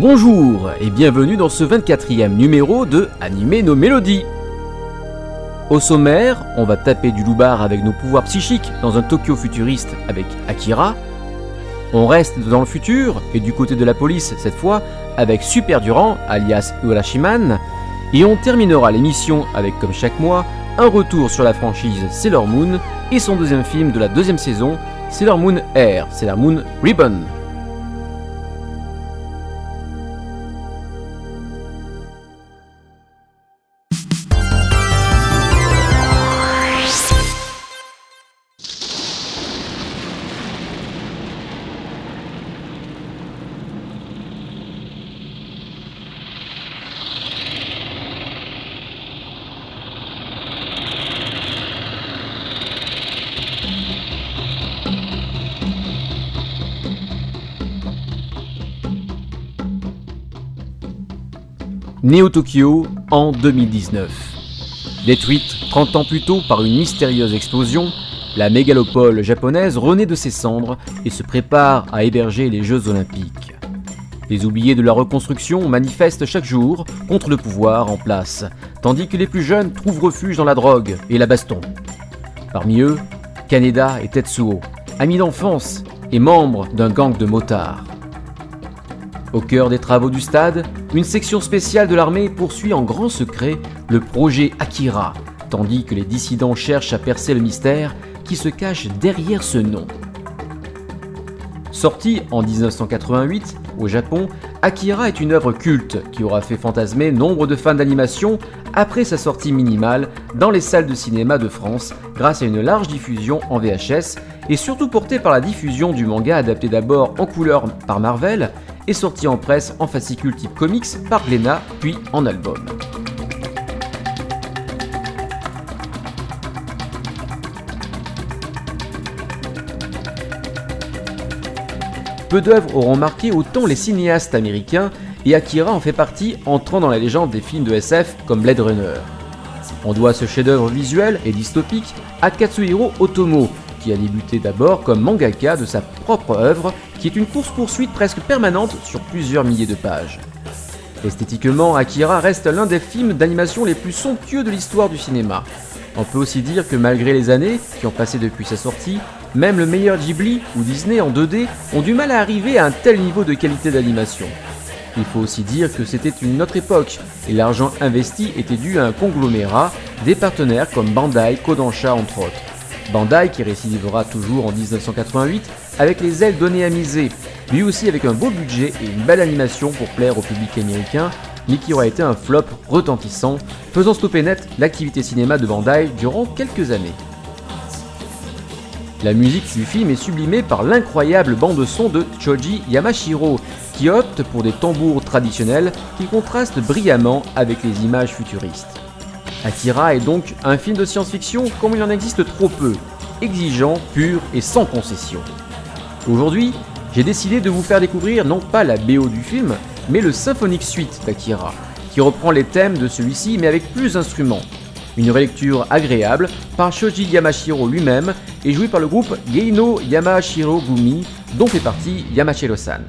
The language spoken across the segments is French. Bonjour et bienvenue dans ce 24e numéro de Animer nos mélodies. Au sommaire, on va taper du loupard avec nos pouvoirs psychiques dans un Tokyo futuriste avec Akira. On reste dans le futur et du côté de la police cette fois avec Super Durand alias Urashiman. Et on terminera l'émission avec, comme chaque mois, un retour sur la franchise Sailor Moon et son deuxième film de la deuxième saison, Sailor Moon R, Sailor Moon Ribbon. Neo Tokyo en 2019. Détruite 30 ans plus tôt par une mystérieuse explosion, la mégalopole japonaise renaît de ses cendres et se prépare à héberger les Jeux Olympiques. Les oubliés de la reconstruction manifestent chaque jour contre le pouvoir en place, tandis que les plus jeunes trouvent refuge dans la drogue et la baston. Parmi eux, Kaneda et Tetsuo, amis d'enfance et membres d'un gang de motards. Au cœur des travaux du stade, une section spéciale de l'armée poursuit en grand secret le projet Akira, tandis que les dissidents cherchent à percer le mystère qui se cache derrière ce nom. Sorti en 1988 au Japon, Akira est une œuvre culte qui aura fait fantasmer nombre de fans d'animation après sa sortie minimale dans les salles de cinéma de France grâce à une large diffusion en VHS et surtout portée par la diffusion du manga adapté d'abord en couleur par Marvel et sorti en presse en fascicule type comics par Glénat, puis en album. Peu d'œuvres auront marqué autant les cinéastes américains, et Akira en fait partie, entrant dans la légende des films de SF comme Blade Runner. On doit ce chef-d'œuvre visuel et dystopique à Katsuhiro Otomo, qui a débuté d'abord comme mangaka de sa propre œuvre, qui est une course-poursuite presque permanente sur plusieurs milliers de pages. Esthétiquement, Akira reste l'un des films d'animation les plus somptueux de l'histoire du cinéma. On peut aussi dire que malgré les années qui ont passé depuis sa sortie, même le meilleur Ghibli ou Disney en 2D ont du mal à arriver à un tel niveau de qualité d'animation. Il faut aussi dire que c'était une autre époque, et l'argent investi était dû à un conglomérat, des partenaires comme Bandai, Kodansha entre autres. Bandai qui récidivera toujours en 1988 avec les ailes données à miser, lui aussi avec un beau budget et une belle animation pour plaire au public américain, mais qui aura été un flop retentissant, faisant stopper net l'activité cinéma de Bandai durant quelques années. La musique du film est sublimée par l'incroyable bande-son de Shoji Yamashiro, qui opte pour des tambours traditionnels qui contrastent brillamment avec les images futuristes. Akira est donc un film de science-fiction comme il en existe trop peu, exigeant, pur et sans concession. Aujourd'hui, j'ai décidé de vous faire découvrir non pas la BO du film, mais le symphonique suite d'Akira, qui reprend les thèmes de celui-ci mais avec plus d'instruments. Une relecture agréable par Shoji Yamashiro lui-même et jouée par le groupe Geino Yamashiro Gumi, dont fait partie Yamashiro-san.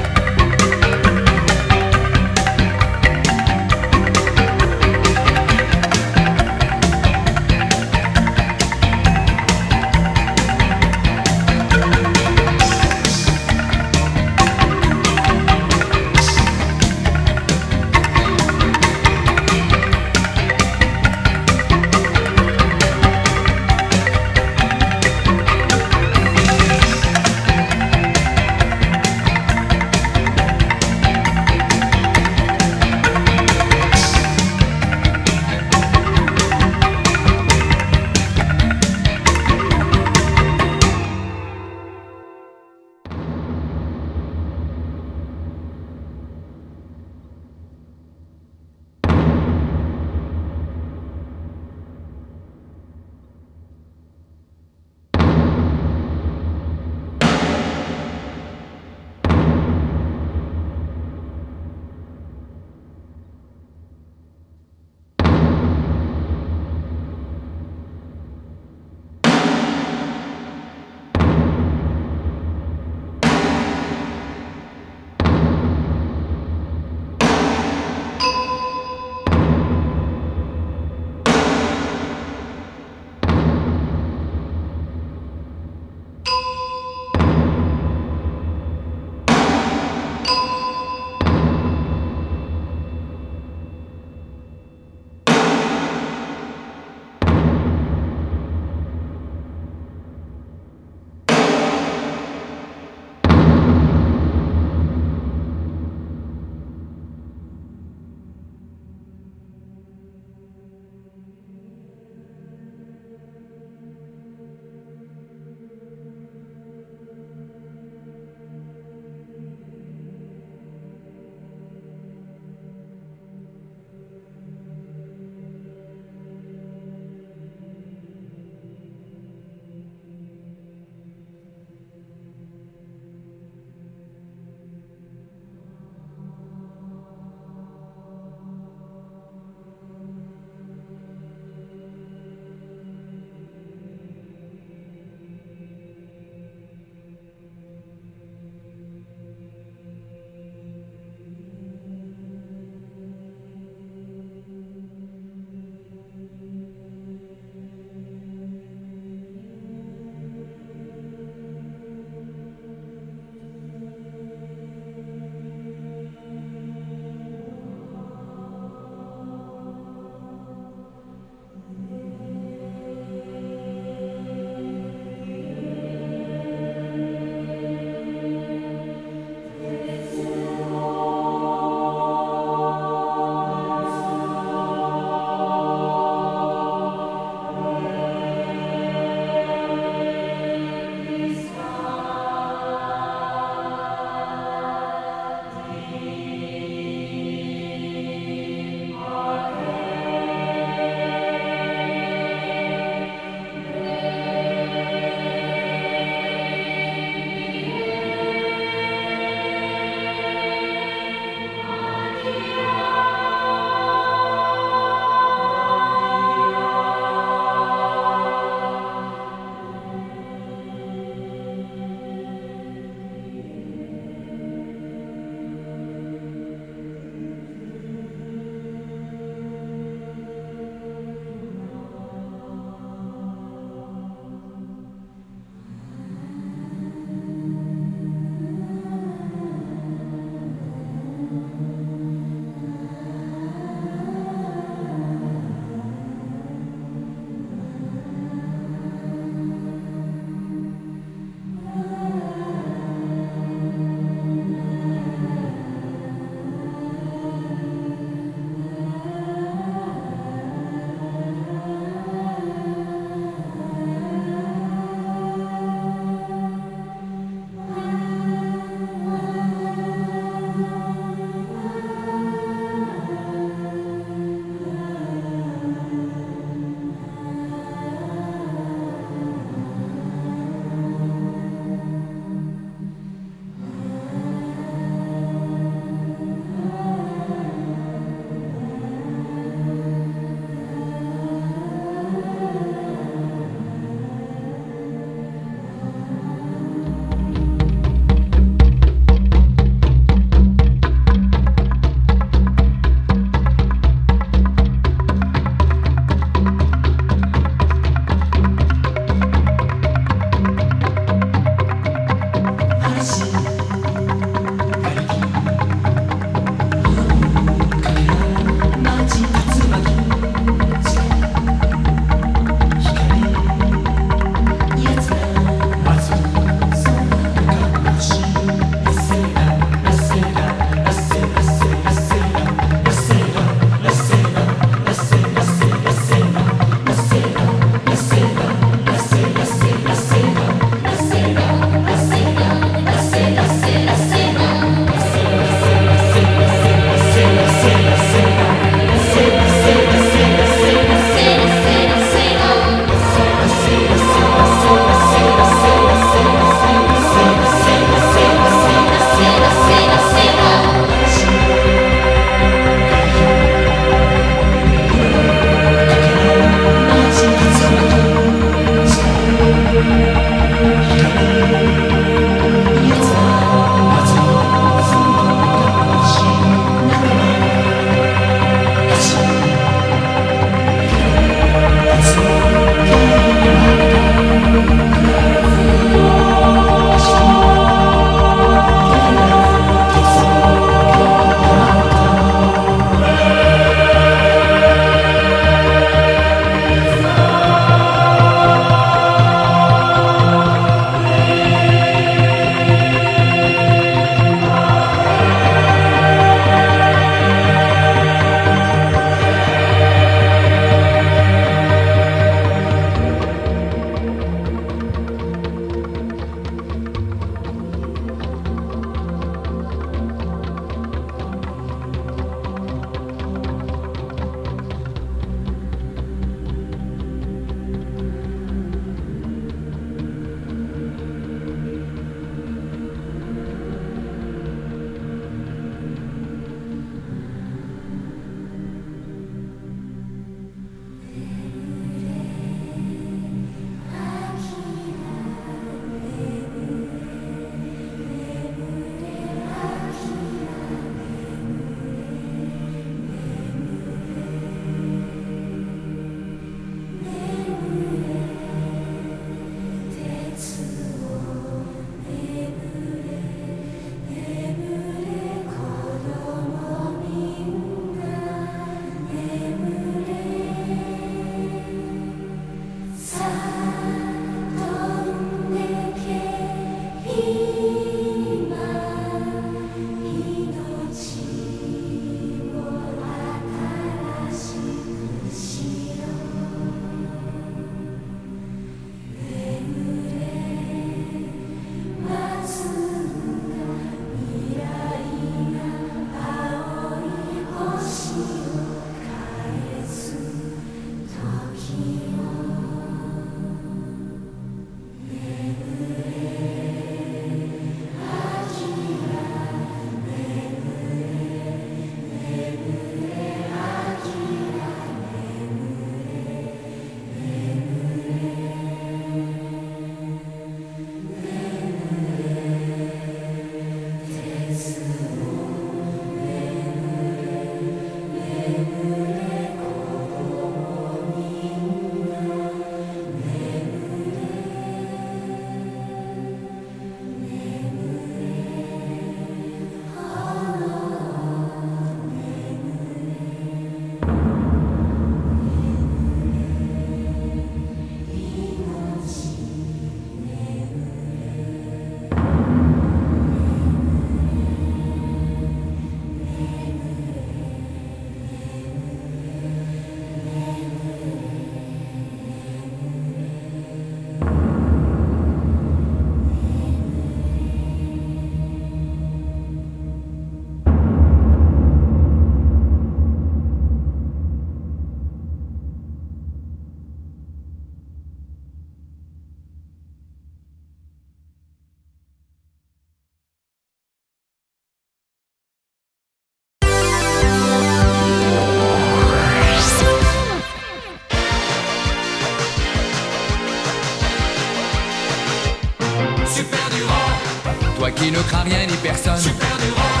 rien ni personne. Super Durand.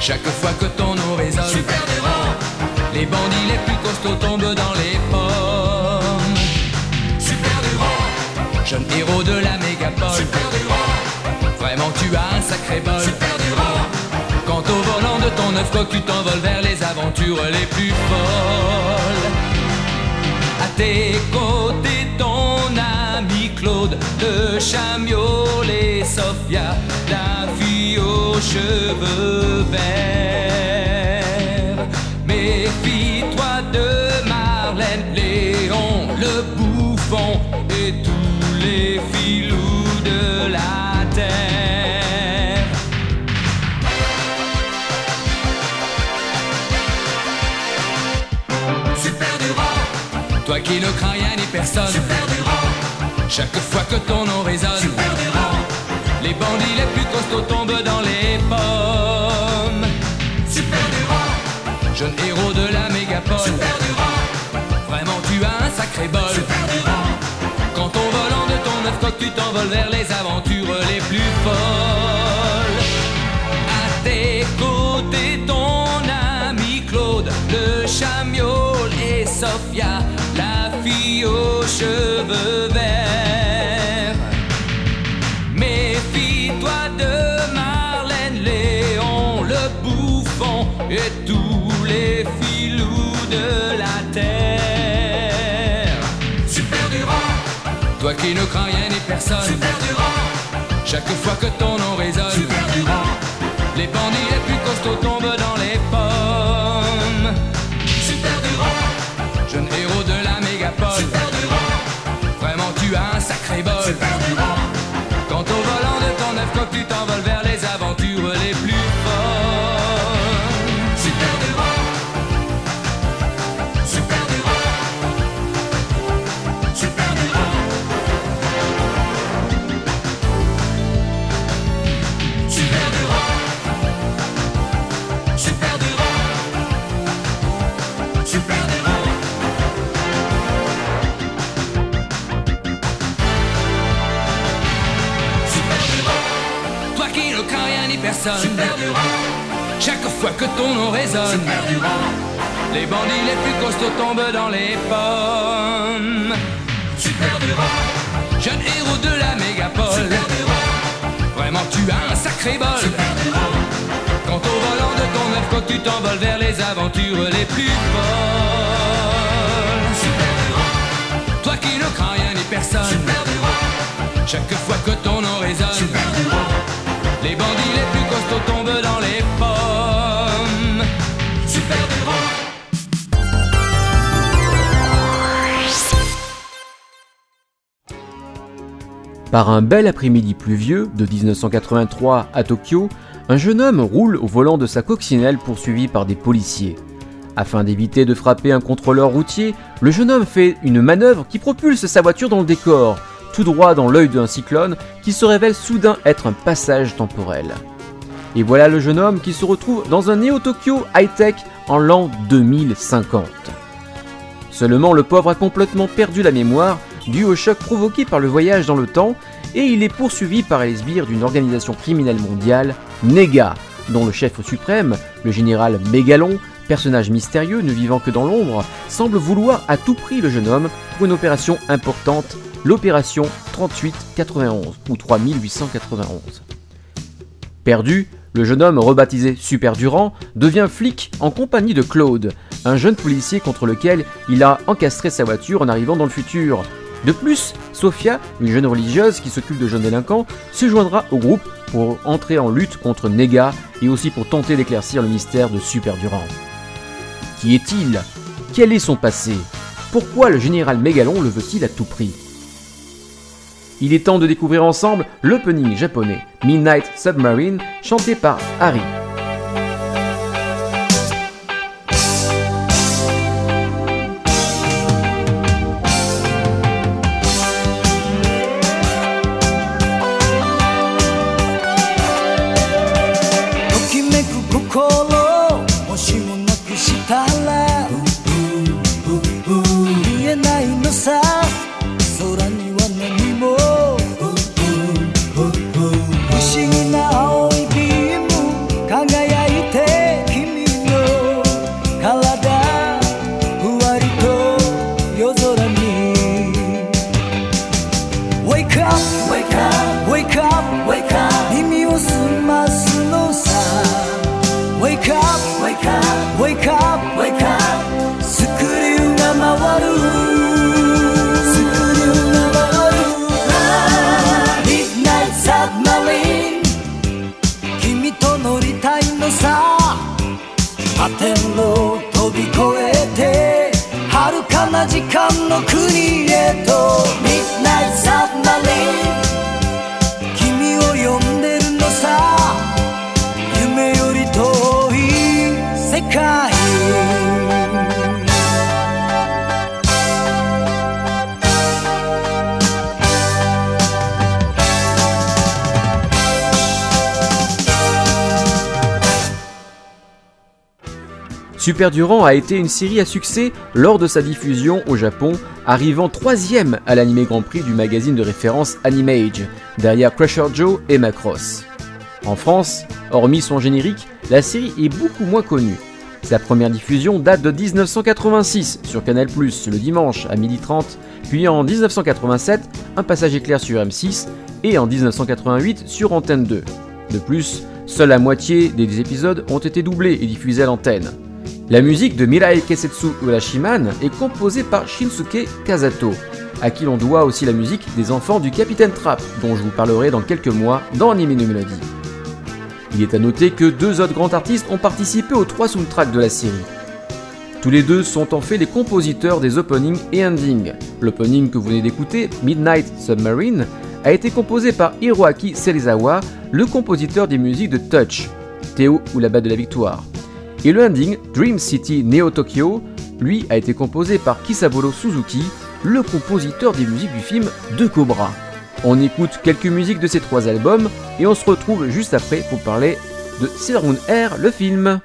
Chaque fois que ton nom résonne. Super Durand. Les bandits les plus costauds tombent dans les pommes. Super Durand. Jeune héros de la mégapole. Super Durand. Vraiment tu as un sacré bol. Super Durand. Quand au volant de ton œuf coq tu t'envoles vers les aventures les plus folles. À tes côtés ton ami Claude, de Chamiol et Sofia, la fille aux cheveux verts. Méfie-toi de Marlène, Léon le bouffon et tous les filous de la terre. Toi qui ne crains rien ni personne. Super Durand. Chaque fois que ton nom résonne. Super Durand. Les bandits les plus costauds tombent dans les pommes. Super Durand. Jeune héros de la mégapole. Super Durand. Vraiment tu as un sacré bol. Super Durand. Quand au volant de ton œuf coq tu t'envoles vers les aventures les plus folles. À tes côtés ton ami Claude, le Chamiol et Sofia, la fille aux cheveux verts. Méfie-toi de Marlène, Léon, le bouffon et tous les filous de la terre. Super Durand. Toi qui ne crains rien ni personne. Super Durand. Chaque fois que ton nom résonne. Super Durand. Les bandits les plus costauds tombent dans les pommes. Super Durand. Jeune héros de la mégapole. Super Durand. Vraiment tu as un sacré bol. Super Durand. Quand au volant de ton œuf coq tu t'envoles vers les aventures les plus folles. Super Durand. Super Durand. Super Durand. Super Durand. Super Durand. Super Durand. Personne. Super Durand. Chaque fois que ton nom résonne. Super Durand. Les bandits les plus costauds tombent dans les pommes. Super Durand. Jeune héros de la mégapole. Super Durand. Vraiment tu as un sacré bol. Super Durand. Quand au volant de ton œuf coq tu t'envoles vers les aventures les plus folles. Super Durand. Toi qui ne crains rien ni personne. Super Durand. Chaque fois que ton nom résonne. Super Durand. Les bandits les plus costauds tombent dans les pommes. Super Durand. Par un bel après-midi pluvieux de 1983 à Tokyo, un jeune homme roule au volant de sa coccinelle poursuivi par des policiers. Afin d'éviter de frapper un contrôleur routier, le jeune homme fait une manœuvre qui propulse sa voiture dans le décor, tout droit dans l'œil d'un cyclone qui se révèle soudain être un passage temporel. Et voilà le jeune homme qui se retrouve dans un Neo-Tokyo high-tech en l'an 2050. Seulement le pauvre a complètement perdu la mémoire dû au choc provoqué par le voyage dans le temps et il est poursuivi par les sbires d'une organisation criminelle mondiale, NEGA, dont le chef suprême, le général Mégalon, personnage mystérieux ne vivant que dans l'ombre, semble vouloir à tout prix le jeune homme pour une opération importante, l'opération 3891 ou 3891. Perdu, le jeune homme rebaptisé Super Durand devient flic en compagnie de Claude, un jeune policier contre lequel il a encastré sa voiture en arrivant dans le futur. De plus, Sophia, une jeune religieuse qui s'occupe de jeunes délinquants, se joindra au groupe pour entrer en lutte contre Nega et aussi pour tenter d'éclaircir le mystère de Super Durand. Qui est-il ? Quel est son passé ? Pourquoi le général Mégalon le veut-il à tout prix ? Il est temps de découvrir ensemble l'opening japonais Midnight Submarine chanté par Harry. We'll be を飛び越えて遥かな時間の国へと Midnight Submarine 君を呼んでるのさ夢より遠い世界Super Durand a été une série à succès lors de sa diffusion au Japon, arrivant 3e à l'Anime Grand Prix du magazine de référence Animage, derrière Crusher Joe et Macross. En France, hormis son générique, la série est beaucoup moins connue. Sa première diffusion date de 1986 sur Canal+, le dimanche à 12h30, puis en 1987, un passage éclair sur M6, et en 1988 sur Antenne 2. De plus, seule la moitié des épisodes ont été doublés et diffusés à l'antenne. La musique de Mirai Keisetsu Urashiman est composée par Shinsuke Kazato, à qui l'on doit aussi la musique des enfants du Capitaine Trap, dont je vous parlerai dans quelques mois dans Anime no Melody. Il est à noter que 2 autres grands artistes ont participé aux 3 soundtracks de la série. Tous les 2 sont en fait les compositeurs des openings et endings. L'opening que vous venez d'écouter, Midnight Submarine, a été composé par Hiroaki Serizawa, le compositeur des musiques de Touch, Théo ou la Bête de la Victoire. Et le ending, Dream City Neo Tokyo, lui a été composé par Kisaburo Suzuki, le compositeur des musiques du film de Cobra. On écoute quelques musiques de ces 3 albums et on se retrouve juste après pour parler de Sailor Moon R, le film.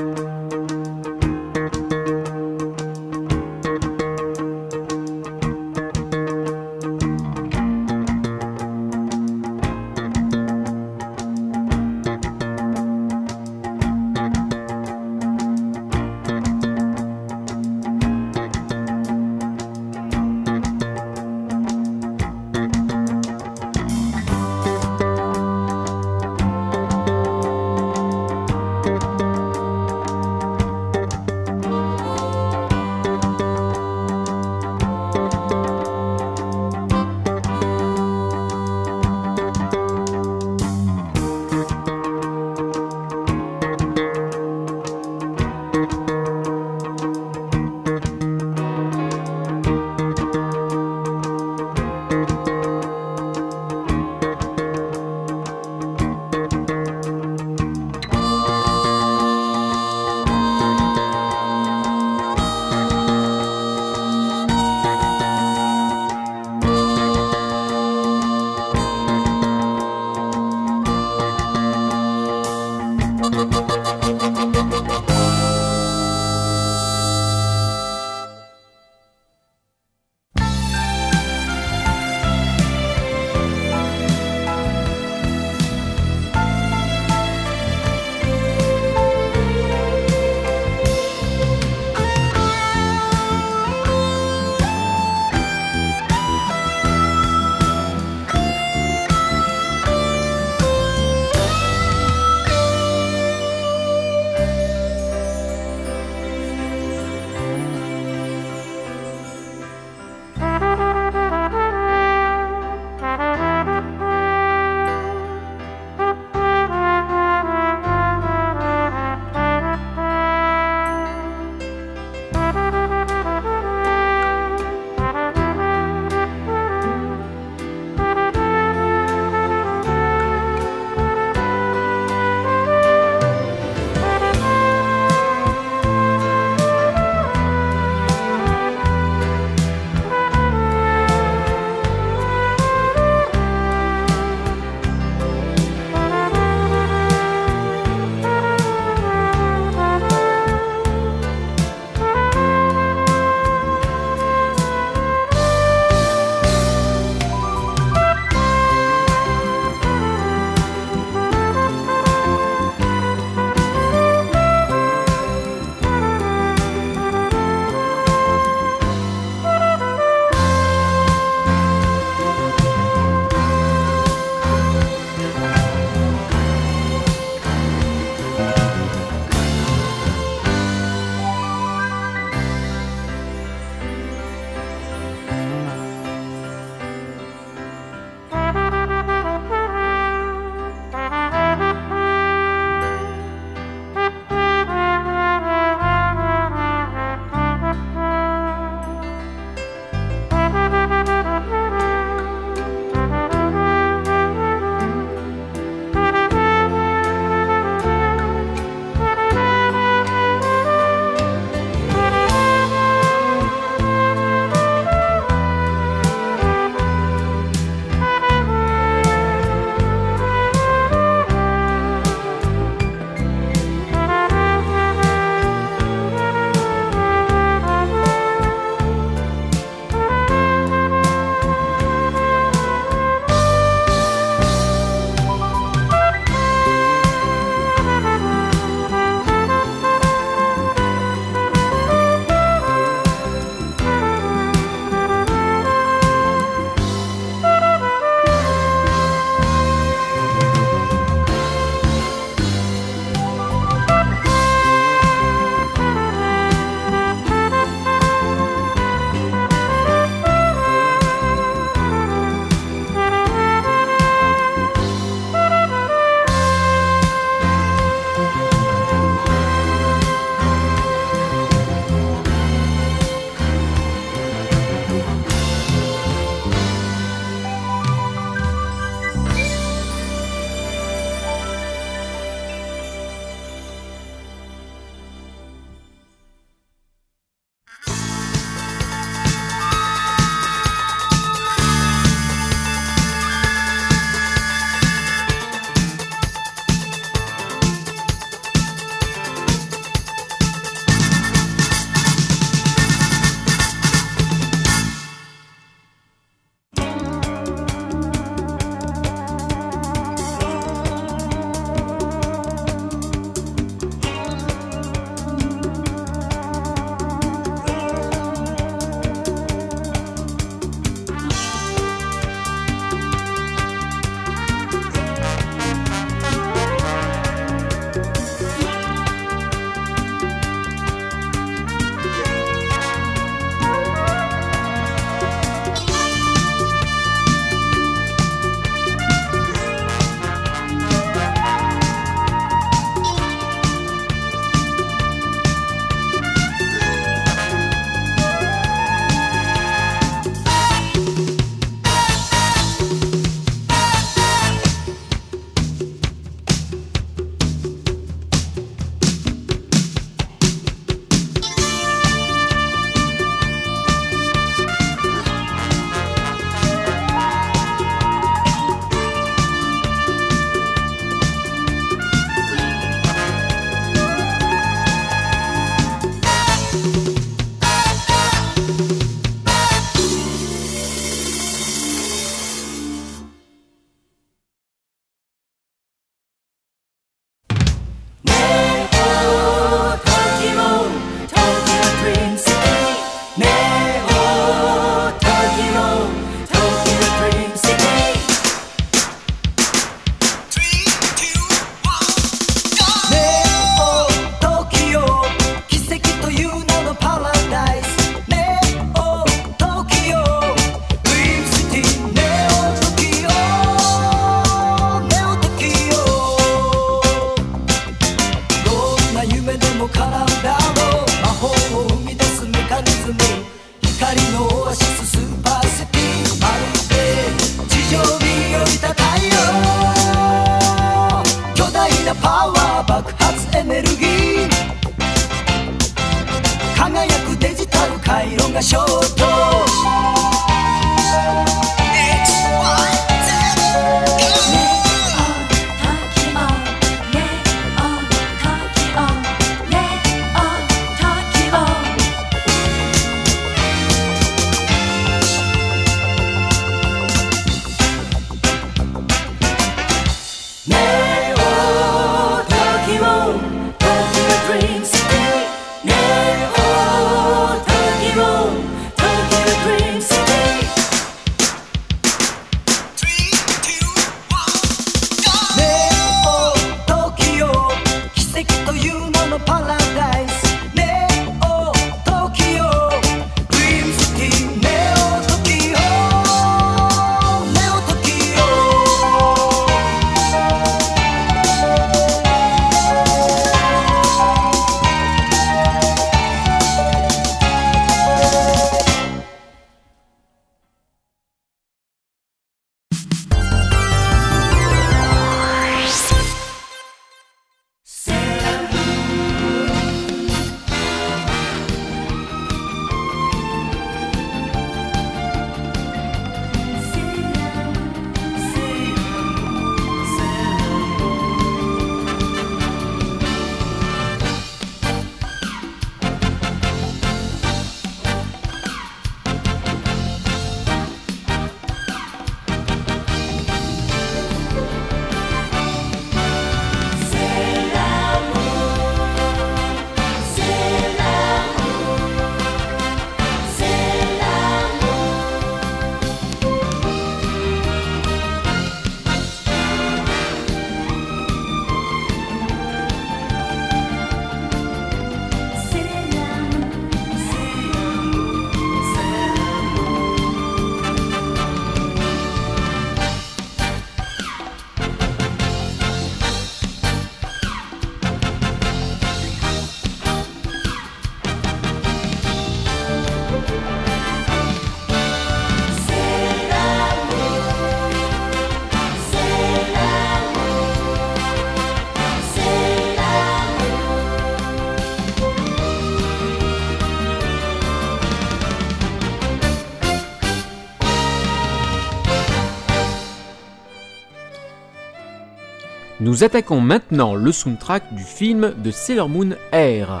Nous attaquons maintenant le soundtrack du film de Sailor Moon R.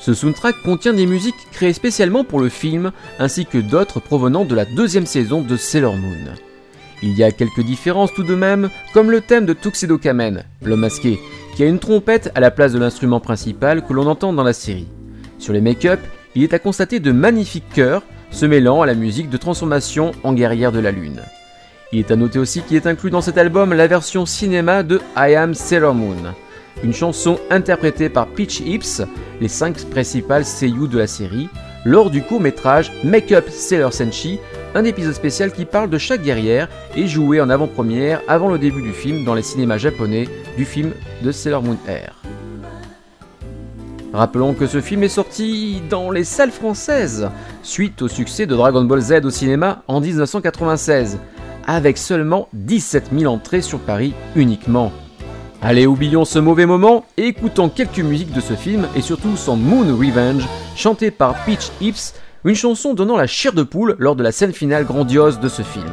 Ce soundtrack contient des musiques créées spécialement pour le film, ainsi que d'autres provenant de la deuxième saison de Sailor Moon. Il y a quelques différences tout de même, comme le thème de Tuxedo Kamen, l'homme masqué, qui a une trompette à la place de l'instrument principal que l'on entend dans la série. Sur les make-up, il est à constater de magnifiques chœurs, se mêlant à la musique de transformation en guerrière de la lune. Il est à noter aussi qu'il est inclus dans cet album la version cinéma de I Am Sailor Moon, une chanson interprétée par Peach Hips, les 5 principales seiyuu de la série, lors du court-métrage Make Up Sailor Senshi, un épisode spécial qui parle de chaque guerrière et joué en avant-première avant le début du film dans les cinémas japonais du film de Sailor Moon R. Rappelons que ce film est sorti dans les salles françaises, suite au succès de Dragon Ball Z au cinéma en 1996. Avec seulement 17 000 entrées sur Paris uniquement. Allez, oublions ce mauvais moment et écoutons quelques musiques de ce film et surtout son Moon Revenge, chanté par Peach Hips, une chanson donnant la chair de poule lors de la scène finale grandiose de ce film.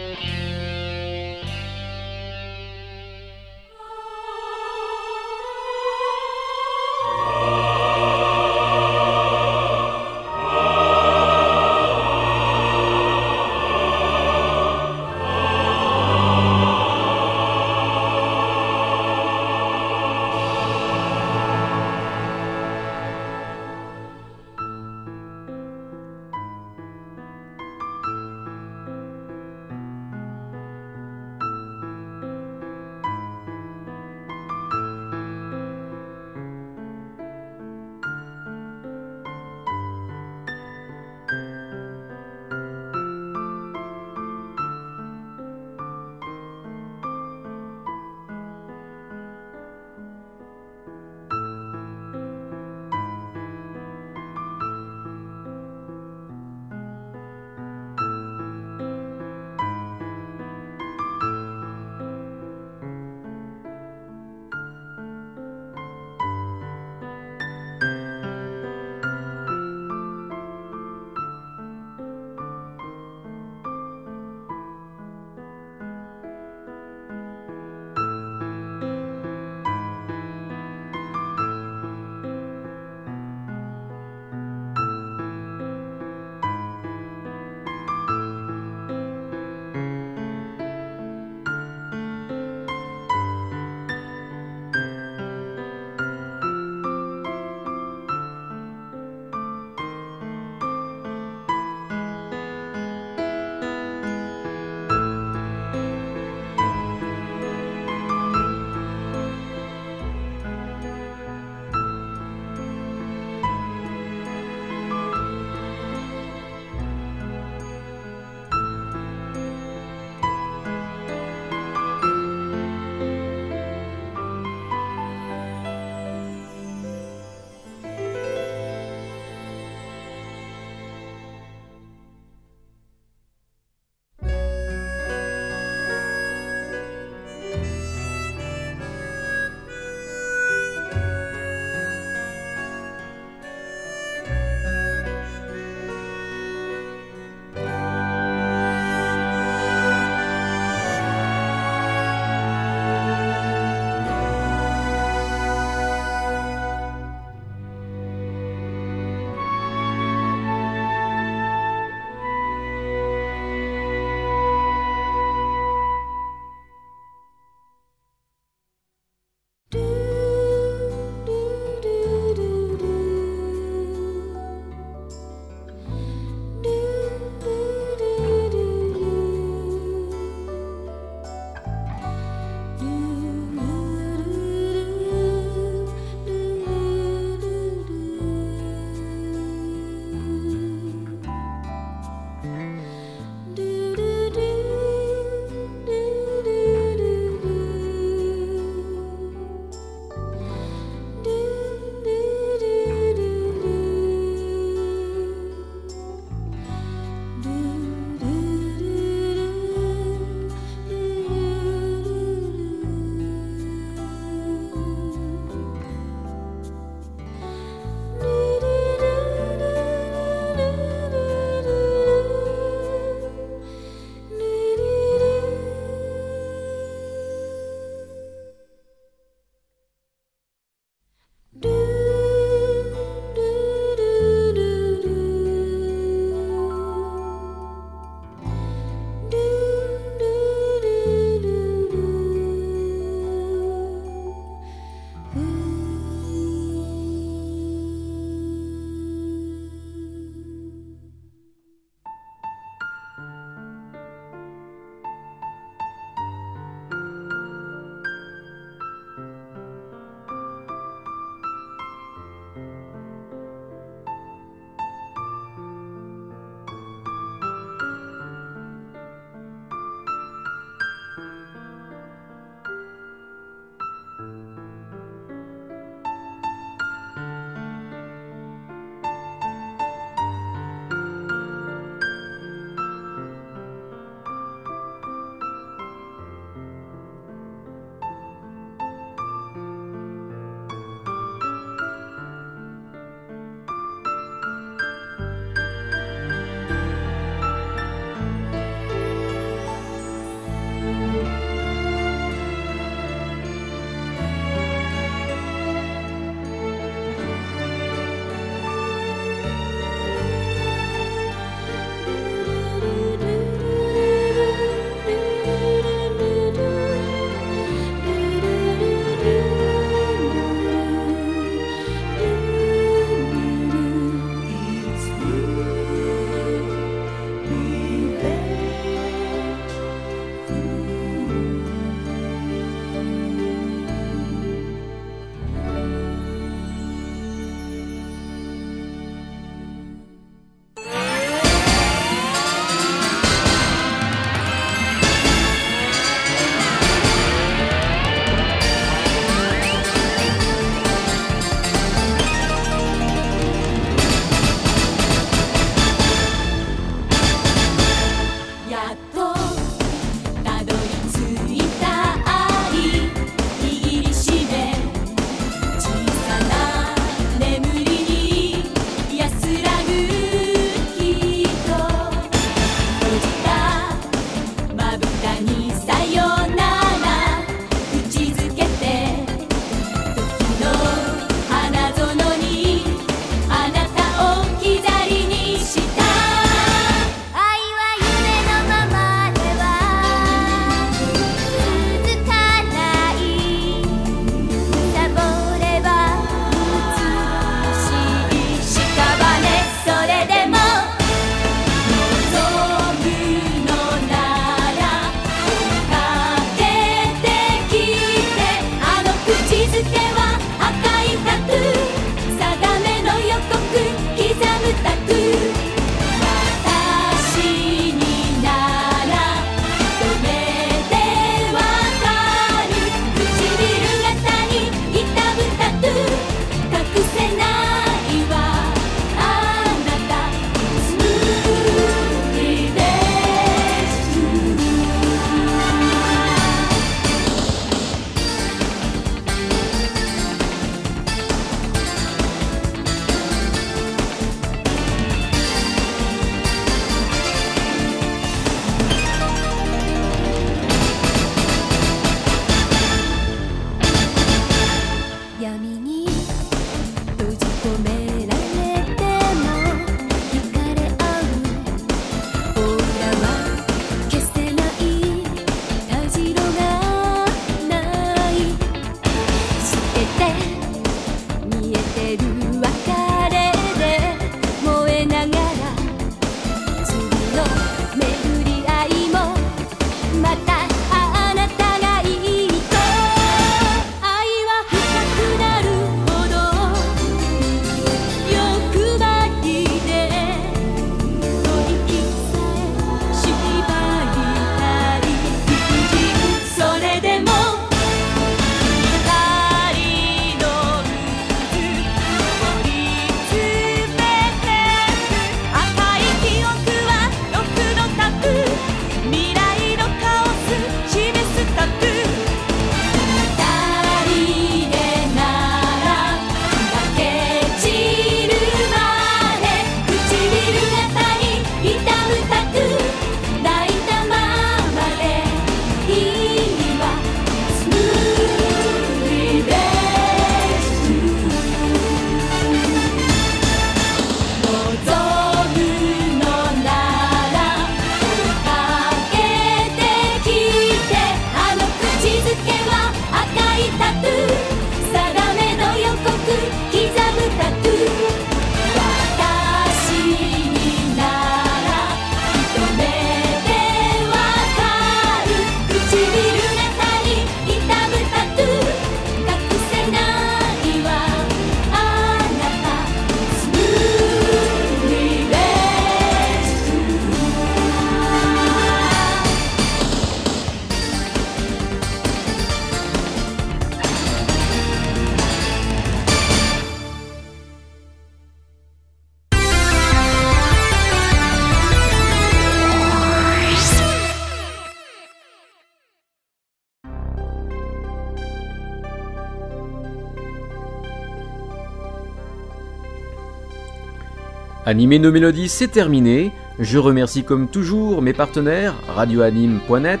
Animer nos mélodies, c'est terminé. Je remercie comme toujours mes partenaires RadioAnime.net,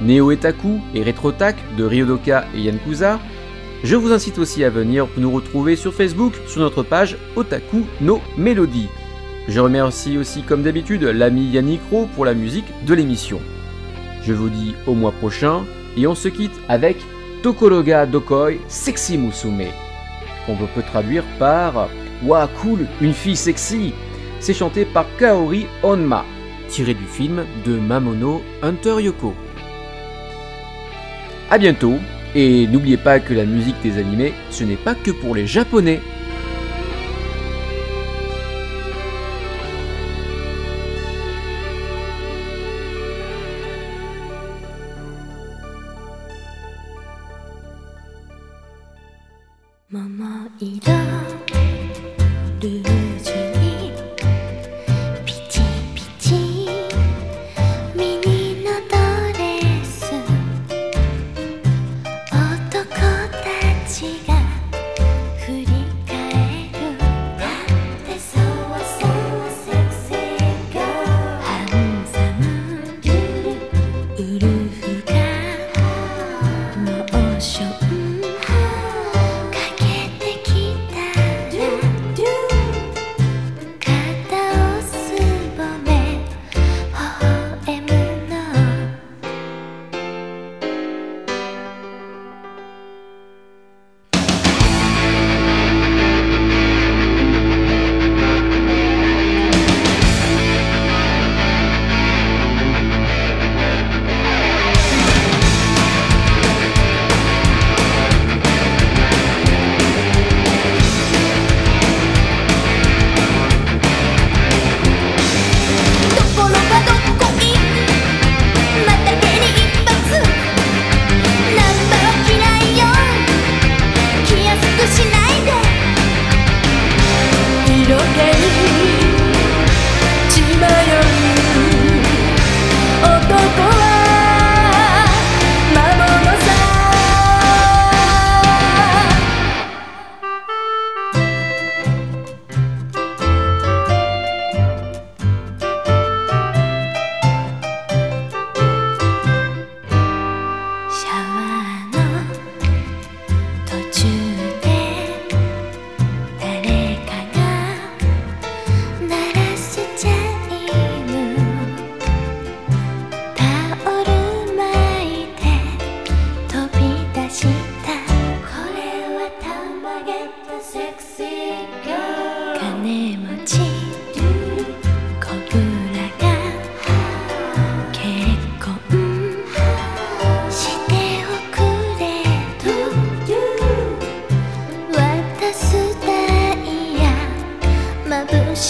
Neo Etaku et RetroTak de Ryodoka et Yankuza. Je vous incite aussi à venir nous retrouver sur Facebook sur notre page Otaku no Mélodies. Je remercie aussi comme d'habitude l'ami Yannick Rowe pour la musique de l'émission. Je vous dis au mois prochain et on se quitte avec Tokoroga Dokoi Sexy Musume, qu'on peut traduire par Wa cool, une fille sexy. C'est chanté par Kaori Onma, tiré du film de Mamono Hunter Yoko. A bientôt, et n'oubliez pas que la musique des animés, ce n'est pas que pour les Japonais.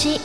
She